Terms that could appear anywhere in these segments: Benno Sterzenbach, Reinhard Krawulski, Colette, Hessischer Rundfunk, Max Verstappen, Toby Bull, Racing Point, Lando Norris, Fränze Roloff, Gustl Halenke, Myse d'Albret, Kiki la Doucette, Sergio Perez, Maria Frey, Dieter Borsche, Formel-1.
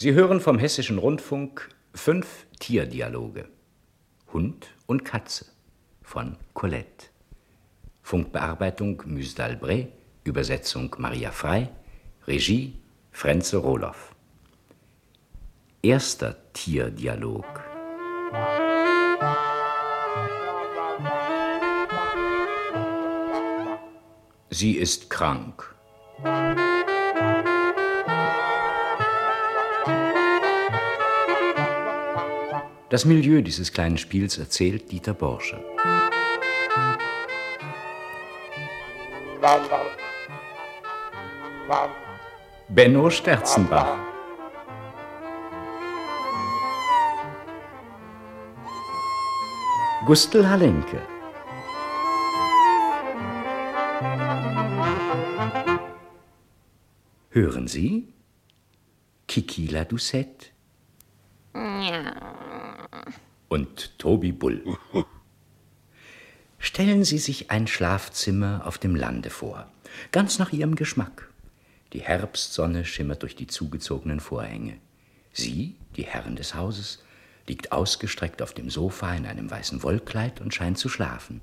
Sie hören vom Hessischen Rundfunk 5 Tierdialoge. Hund und Katze von Colette. Funkbearbeitung Myse d'Albret, Übersetzung Maria Frey, Regie Fränze Roloff. Erster Tierdialog. Sie ist krank. Das Milieu dieses kleinen Spiels erzählt Dieter Borsche. Benno Sterzenbach. Gustl Halenke. Hören Sie? Kiki la Doucette. Und Toby Bull. Stellen Sie sich ein Schlafzimmer auf dem Lande vor, ganz nach Ihrem Geschmack. Die Herbstsonne schimmert durch die zugezogenen Vorhänge. Sie, die Herrin des Hauses, liegt ausgestreckt auf dem Sofa in einem weißen Wollkleid und scheint zu schlafen.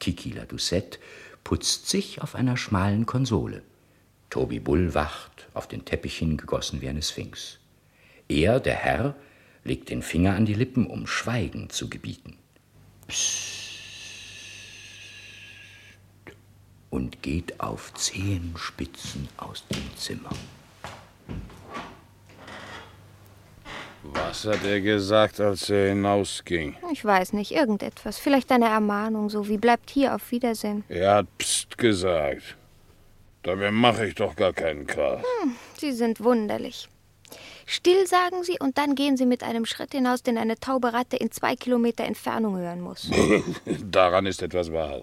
Kiki la Doucette putzt sich auf einer schmalen Konsole. Toby Bull wacht, auf den Teppich hingegossen wie eine Sphinx. Er, der Herr, legt den Finger an die Lippen, um Schweigen zu gebieten. Psst. Und geht auf Zehenspitzen aus dem Zimmer. Was hat er gesagt, als er hinausging? Ich weiß nicht, irgendetwas. Vielleicht eine Ermahnung, so wie bleibt hier, auf Wiedersehen. Er hat Psst gesagt. Dabei mache ich doch gar keinen Kram. Sie sind wunderlich. Still, sagen Sie, und dann gehen Sie mit einem Schritt hinaus, den eine taube Ratte in 2 Kilometer Entfernung hören muss. Daran ist etwas wahr.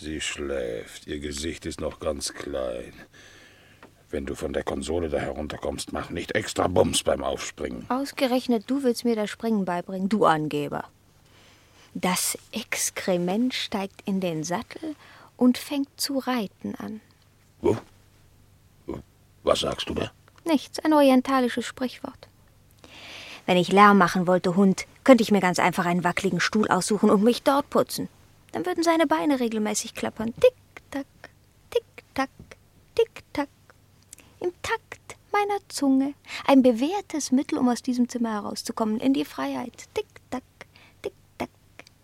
Sie schläft. Ihr Gesicht ist noch ganz klein. Wenn du von der Konsole da herunterkommst, mach nicht extra Bums beim Aufspringen. Ausgerechnet du willst mir das Springen beibringen, du Angeber. Das Exkrement steigt in den Sattel und fängt zu reiten an. Wo? Was sagst du da? Nichts, ein orientalisches Sprichwort. Wenn ich Lärm machen wollte, Hund, könnte ich mir ganz einfach einen wackeligen Stuhl aussuchen und mich dort putzen. Dann würden seine Beine regelmäßig klappern. Tick-Tack, Tick-Tack, Tick-Tack. Im Takt meiner Zunge. Ein bewährtes Mittel, um aus diesem Zimmer herauszukommen, in die Freiheit. Tick-Tack, Tick-Tack,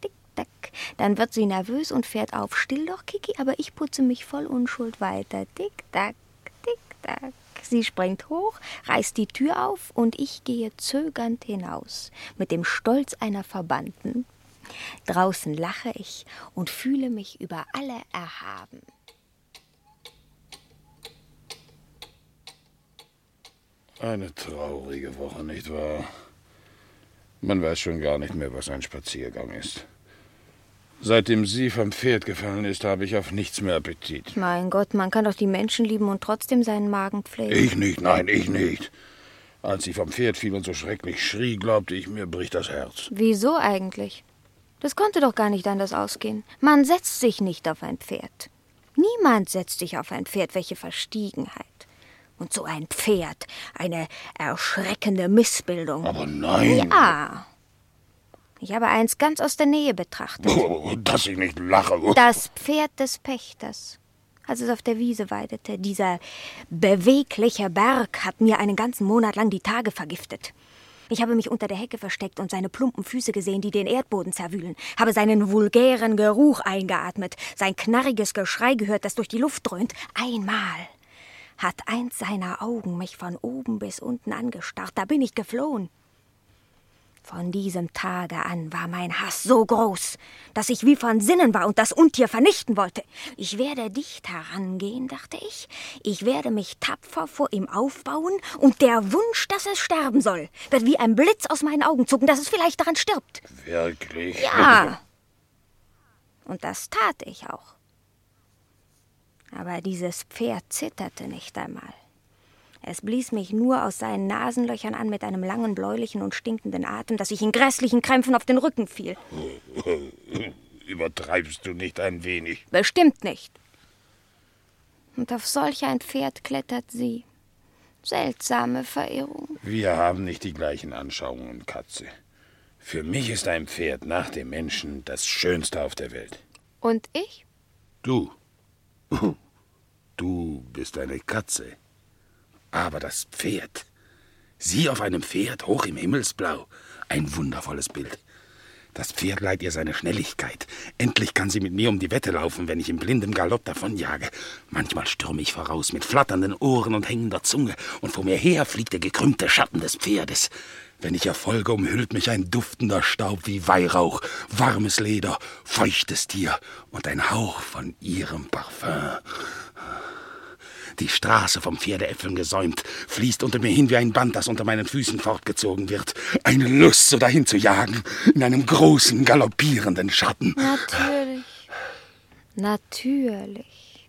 Tick-Tack. Dann wird sie nervös und fährt auf. Still doch, Kiki, aber ich putze mich voll Unschuld weiter. Tick-Tack, Tick-Tack. Sie springt hoch, reißt die Tür auf und ich gehe zögernd hinaus. Mit dem Stolz einer Verbannten. Draußen lache ich und fühle mich über alle erhaben. Eine traurige Woche, nicht wahr? Man weiß schon gar nicht mehr, was ein Spaziergang ist. Seitdem sie vom Pferd gefallen ist, habe ich auf nichts mehr Appetit. Mein Gott, man kann doch die Menschen lieben und trotzdem seinen Magen pflegen. Ich nicht, nein, ich nicht. Als sie vom Pferd fiel und so schrecklich schrie, glaubte ich, mir bricht das Herz. Wieso eigentlich? Das konnte doch gar nicht anders ausgehen. Man setzt sich nicht auf ein Pferd. Niemand setzt sich auf ein Pferd, welche Verstiegenheit. Und so ein Pferd, eine erschreckende Missbildung. Aber nein. Ja. Ich habe eins ganz aus der Nähe betrachtet. Oh, dass ich nicht lache. Das Pferd des Pächters. Als es auf der Wiese weidete, dieser bewegliche Berg hat mir einen ganzen Monat lang die Tage vergiftet. Ich habe mich unter der Hecke versteckt und seine plumpen Füße gesehen, die den Erdboden zerwühlen. Habe seinen vulgären Geruch eingeatmet, sein knarriges Geschrei gehört, das durch die Luft dröhnt. Einmal hat eins seiner Augen mich von oben bis unten angestarrt. Da bin ich geflohen. Von diesem Tage an war mein Hass so groß, dass ich wie von Sinnen war und das Untier vernichten wollte. Ich werde dicht herangehen, dachte ich. Ich werde mich tapfer vor ihm aufbauen und der Wunsch, dass es sterben soll, wird wie ein Blitz aus meinen Augen zucken, dass es vielleicht daran stirbt. Wirklich? Ja. Und das tat ich auch. Aber dieses Pferd zitterte nicht einmal. Es blies mich nur aus seinen Nasenlöchern an mit einem langen, bläulichen und stinkenden Atem, dass ich in grässlichen Krämpfen auf den Rücken fiel. Übertreibst du nicht ein wenig? Bestimmt nicht. Und auf solch ein Pferd klettert sie. Seltsame Verirrung. Wir haben nicht die gleichen Anschauungen, Katze. Für mich ist ein Pferd nach dem Menschen das Schönste auf der Welt. Und ich? Du. Du bist eine Katze. Aber das Pferd. Sie auf einem Pferd, hoch im Himmelsblau. Ein wundervolles Bild. Das Pferd leiht ihr seine Schnelligkeit. Endlich kann sie mit mir um die Wette laufen, wenn ich im blindem Galopp davonjage. Manchmal stürme ich voraus mit flatternden Ohren und hängender Zunge, und vor mir her fliegt der gekrümmte Schatten des Pferdes. Wenn ich erfolge, umhüllt mich ein duftender Staub wie Weihrauch, warmes Leder, feuchtes Tier und ein Hauch von ihrem Parfum. Die Straße vom Pferdeäpfeln gesäumt, fließt unter mir hin wie ein Band, das unter meinen Füßen fortgezogen wird. Eine Lust, so dahin zu jagen, in einem großen, galoppierenden Schatten. Natürlich, natürlich.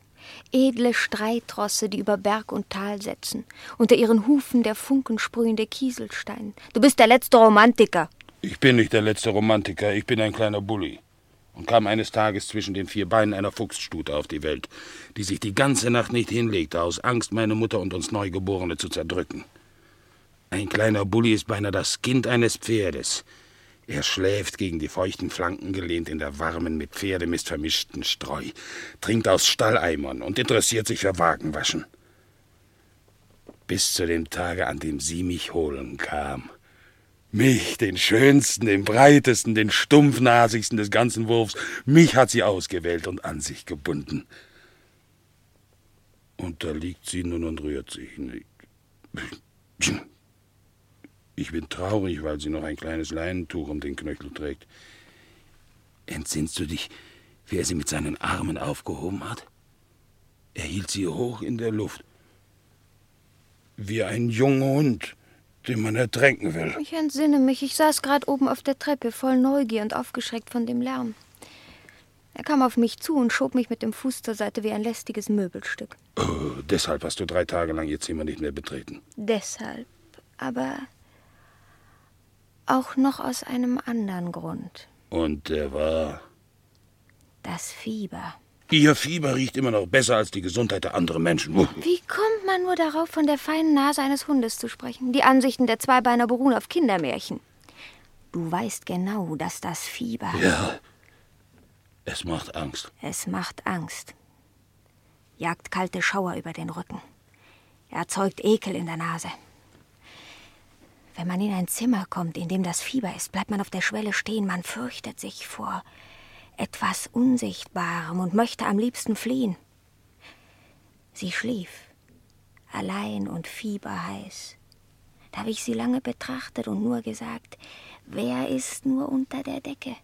Edle Streitrosse, die über Berg und Tal setzen. Unter ihren Hufen der funkensprühende Kieselstein. Du bist der letzte Romantiker. Ich bin nicht der letzte Romantiker, ich bin ein kleiner Bulli. Und kam eines Tages zwischen den vier Beinen einer Fuchsstute auf die Welt, die sich die ganze Nacht nicht hinlegte, aus Angst, meine Mutter und uns Neugeborene zu zerdrücken. Ein kleiner Bulli ist beinahe das Kind eines Pferdes. Er schläft gegen die feuchten Flanken gelehnt in der warmen, mit Pferdemist vermischten Streu, trinkt aus Stalleimern und interessiert sich für Wagenwaschen. Bis zu dem Tage, an dem sie mich holen kam. Mich, den schönsten, den breitesten, den stumpfnasigsten des ganzen Wurfs, mich hat sie ausgewählt und an sich gebunden. Und da liegt sie nun und rührt sich nicht. Ich bin traurig, weil sie noch ein kleines Leinentuch um den Knöchel trägt. Entsinnst du dich, wie er sie mit seinen Armen aufgehoben hat? Er hielt sie hoch in der Luft. Wie ein junger Hund, den man ertränken will. Ich entsinne mich. Ich saß gerade oben auf der Treppe, voll Neugier und aufgeschreckt von dem Lärm. Er kam auf mich zu und schob mich mit dem Fuß zur Seite wie ein lästiges Möbelstück. Oh, deshalb hast du 3 Tage lang ihr Zimmer nicht mehr betreten. Deshalb, aber auch noch aus einem anderen Grund. Und der war? Das Fieber. Ihr Fieber riecht immer noch besser als die Gesundheit der anderen Menschen. Wie kommt man nur darauf, von der feinen Nase eines Hundes zu sprechen? Die Ansichten der Zweibeiner beruhen auf Kindermärchen. Du weißt genau, dass das Fieber... Ja, es macht Angst. Es macht Angst. Jagt kalte Schauer über den Rücken. Erzeugt Ekel in der Nase. Wenn man in ein Zimmer kommt, in dem das Fieber ist, bleibt man auf der Schwelle stehen. Man fürchtet sich vor... etwas Unsichtbarem und möchte am liebsten fliehen. Sie schlief, allein und fieberheiß. Da habe ich sie lange betrachtet und nur gesagt, wer ist nur unter der Decke?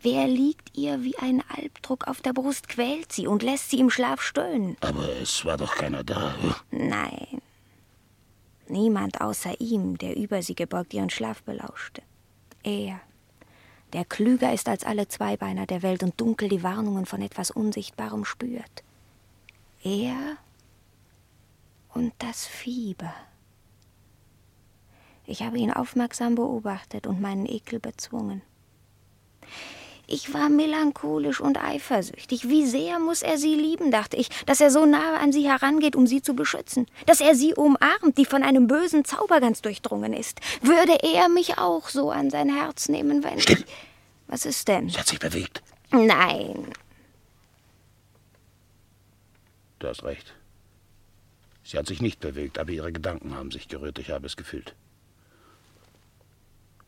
Wer liegt ihr wie ein Alpdruck auf der Brust, quält sie und lässt sie im Schlaf stöhnen? Aber es war doch keiner da. Nein, niemand außer ihm, der über sie gebeugt ihren Schlaf belauschte. Er. Der klüger ist als alle Zweibeiner der Welt und dunkel die Warnungen von etwas Unsichtbarem spürt. Er und das Fieber. Ich habe ihn aufmerksam beobachtet und meinen Ekel bezwungen. Ich war melancholisch und eifersüchtig. Wie sehr muss er sie lieben, dachte ich, dass er so nahe an sie herangeht, um sie zu beschützen. Dass er sie umarmt, die von einem bösen Zauber ganz durchdrungen ist. Würde er mich auch so an sein Herz nehmen, wenn Still. Ich... Was ist denn? Sie hat sich bewegt. Nein. Du hast recht. Sie hat sich nicht bewegt, aber ihre Gedanken haben sich gerührt. Ich habe es gefühlt.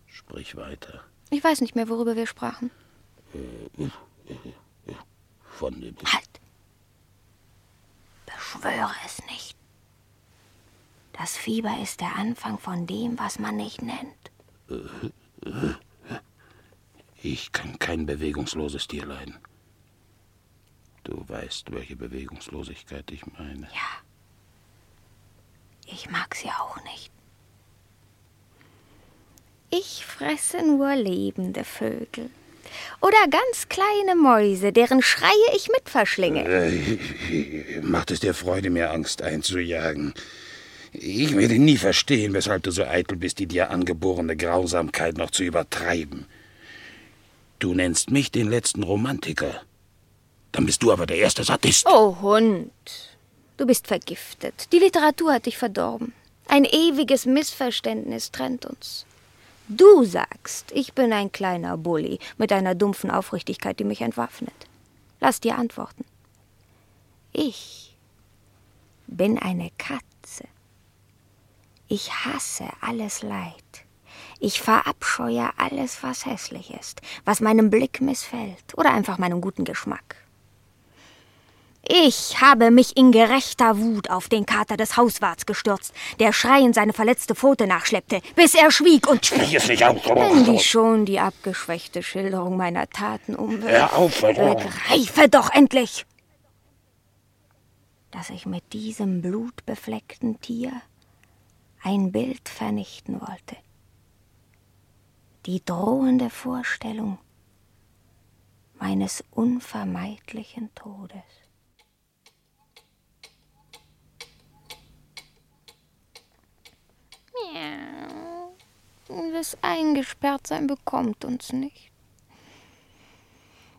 Sprich weiter. Ich weiß nicht mehr, worüber wir sprachen. Von dem... Halt! Beschwöre es nicht. Das Fieber ist der Anfang von dem, was man nicht nennt. Ich kann kein bewegungsloses Tier leiden. Du weißt, welche Bewegungslosigkeit ich meine. Ja. Ich mag sie auch nicht. Ich fresse nur lebende Vögel. Oder ganz kleine Mäuse, deren Schreie ich mit verschlinge. Macht es dir Freude, mir Angst einzujagen? Ich werde nie verstehen, weshalb du so eitel bist, die dir angeborene Grausamkeit noch zu übertreiben. Du nennst mich den letzten Romantiker. Dann bist du aber der erste Sadist. Oh Hund, du bist vergiftet. Die Literatur hat dich verdorben. Ein ewiges Missverständnis trennt uns. Du sagst, ich bin ein kleiner Bulli mit einer dumpfen Aufrichtigkeit, die mich entwaffnet. Lass dir antworten. Ich bin eine Katze. Ich hasse alles Leid. Ich verabscheue alles, was hässlich ist, was meinem Blick missfällt oder einfach meinem guten Geschmack. Ich habe mich in gerechter Wut auf den Kater des Hauswarts gestürzt, der schreiend seine verletzte Pfote nachschleppte, bis er schwieg und... Sprich es nicht aus, wenn die schon die abgeschwächte Schilderung meiner Taten umwirft, begreife doch endlich, dass ich mit diesem blutbefleckten Tier ein Bild vernichten wollte. Die drohende Vorstellung meines unvermeidlichen Todes. Miau. Das Eingesperrtsein bekommt uns nicht.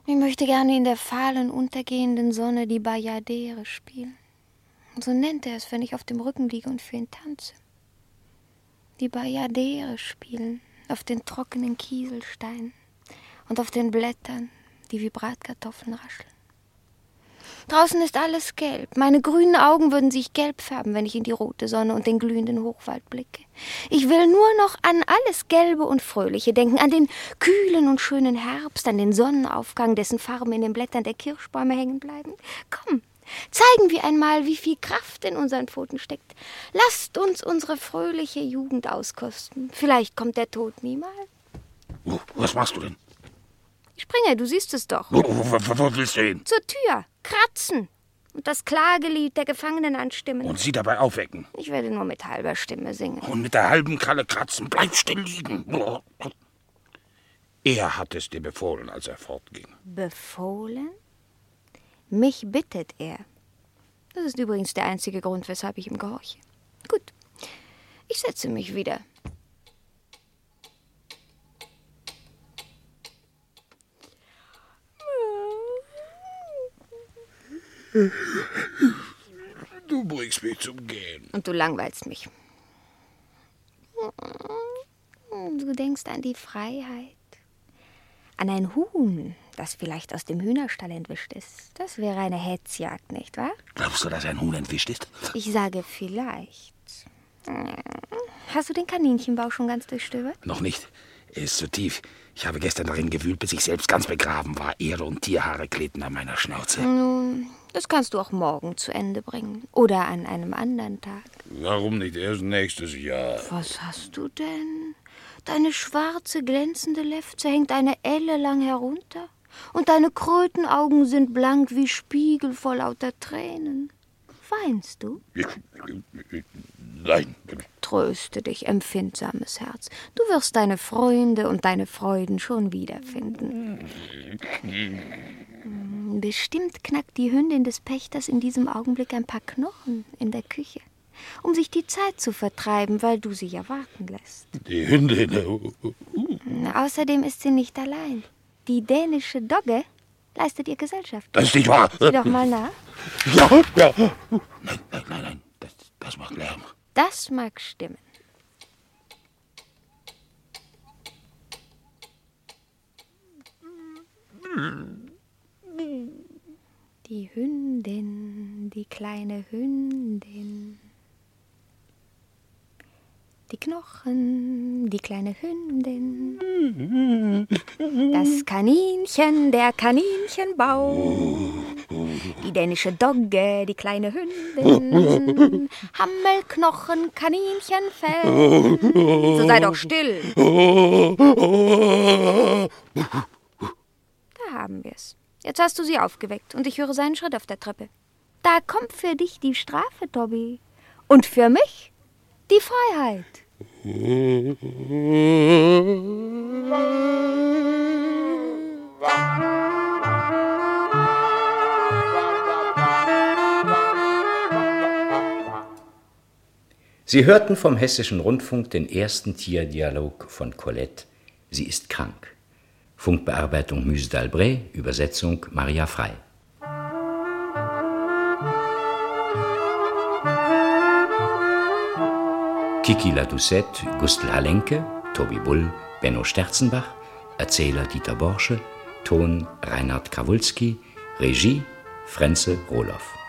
Ich möchte gerne in der fahlen, untergehenden Sonne die Bajadere spielen. So nennt er es, wenn ich auf dem Rücken liege und für ihn tanze. Die Bajadere spielen auf den trockenen Kieselsteinen und auf den Blättern, die wie Bratkartoffeln rascheln. Draußen ist alles gelb. Meine grünen Augen würden sich gelb färben, wenn ich in die rote Sonne und den glühenden Hochwald blicke. Ich will nur noch an alles Gelbe und Fröhliche denken, an den kühlen und schönen Herbst, an den Sonnenaufgang, dessen Farben in den Blättern der Kirschbäume hängen bleiben. Komm, zeigen wir einmal, wie viel Kraft in unseren Pfoten steckt. Lasst uns unsere fröhliche Jugend auskosten. Vielleicht kommt der Tod niemals. Was machst du denn? Ich springe, du siehst es doch. Wo willst du hin? Zur Tür. Kratzen und das Klagelied der Gefangenen anstimmen. Und sie dabei aufwecken. Ich werde nur mit halber Stimme singen. Und mit der halben Kralle kratzen. Bleib still liegen. Er hat es dir befohlen, als er fortging. Befohlen? Mich bittet er. Das ist übrigens der einzige Grund, weshalb ich ihm gehorche. Gut, ich setze mich wieder. Du bringst mich zum Gehen. Und du langweilst mich. Du denkst an die Freiheit. An ein Huhn, das vielleicht aus dem Hühnerstall entwischt ist. Das wäre eine Hetzjagd, nicht wahr? Glaubst du, dass ein Huhn entwischt ist? Ich sage vielleicht. Hast du den Kaninchenbau schon ganz durchstöbert? Noch nicht. Er ist so tief. Ich habe gestern darin gewühlt, bis ich selbst ganz begraben war. Ehre und Tierhaare klebten an meiner Schnauze. Nun, das kannst du auch morgen zu Ende bringen. Oder an einem anderen Tag. Warum nicht erst nächstes Jahr? Was hast du denn? Deine schwarze, glänzende Lefze hängt eine Elle lang herunter. Und deine Krötenaugen sind blank wie Spiegel vor lauter Tränen. Weinst du? Nein. Tröste dich, empfindsames Herz. Du wirst deine Freunde und deine Freuden schon wiederfinden. Bestimmt knackt die Hündin des Pächters in diesem Augenblick ein paar Knochen in der Küche, um sich die Zeit zu vertreiben, weil du sie ja warten lässt. Die Hündin. Außerdem ist sie nicht allein. Die dänische Dogge leistet ihr Gesellschaft. Das ist nicht wahr. Sieh doch mal nach. Ja. Nein. Das macht Lärm. Das mag stimmen. Die Hündin, die kleine Hündin. Die Knochen, die kleine Hündin. Das Kaninchen, der Kaninchenbau. Die dänische Dogge, die kleine Hündin, Hammelknochen, Kaninchenfell. So sei doch still. Da haben wir's. Jetzt hast du sie aufgeweckt und ich höre seinen Schritt auf der Treppe. Da kommt für dich die Strafe, Toby. Und für mich die Freiheit. Sie hörten vom Hessischen Rundfunk den ersten Tierdialog von Colette, Sie ist krank. Funkbearbeitung Myse d'Albret, Übersetzung Maria Frey. Kiki la Doucette, Gustl Halenke, Toby Bull, Benno Sterzenbach, Erzähler Dieter Borsche, Ton Reinhard Krawulski, Regie Fränze Roloff.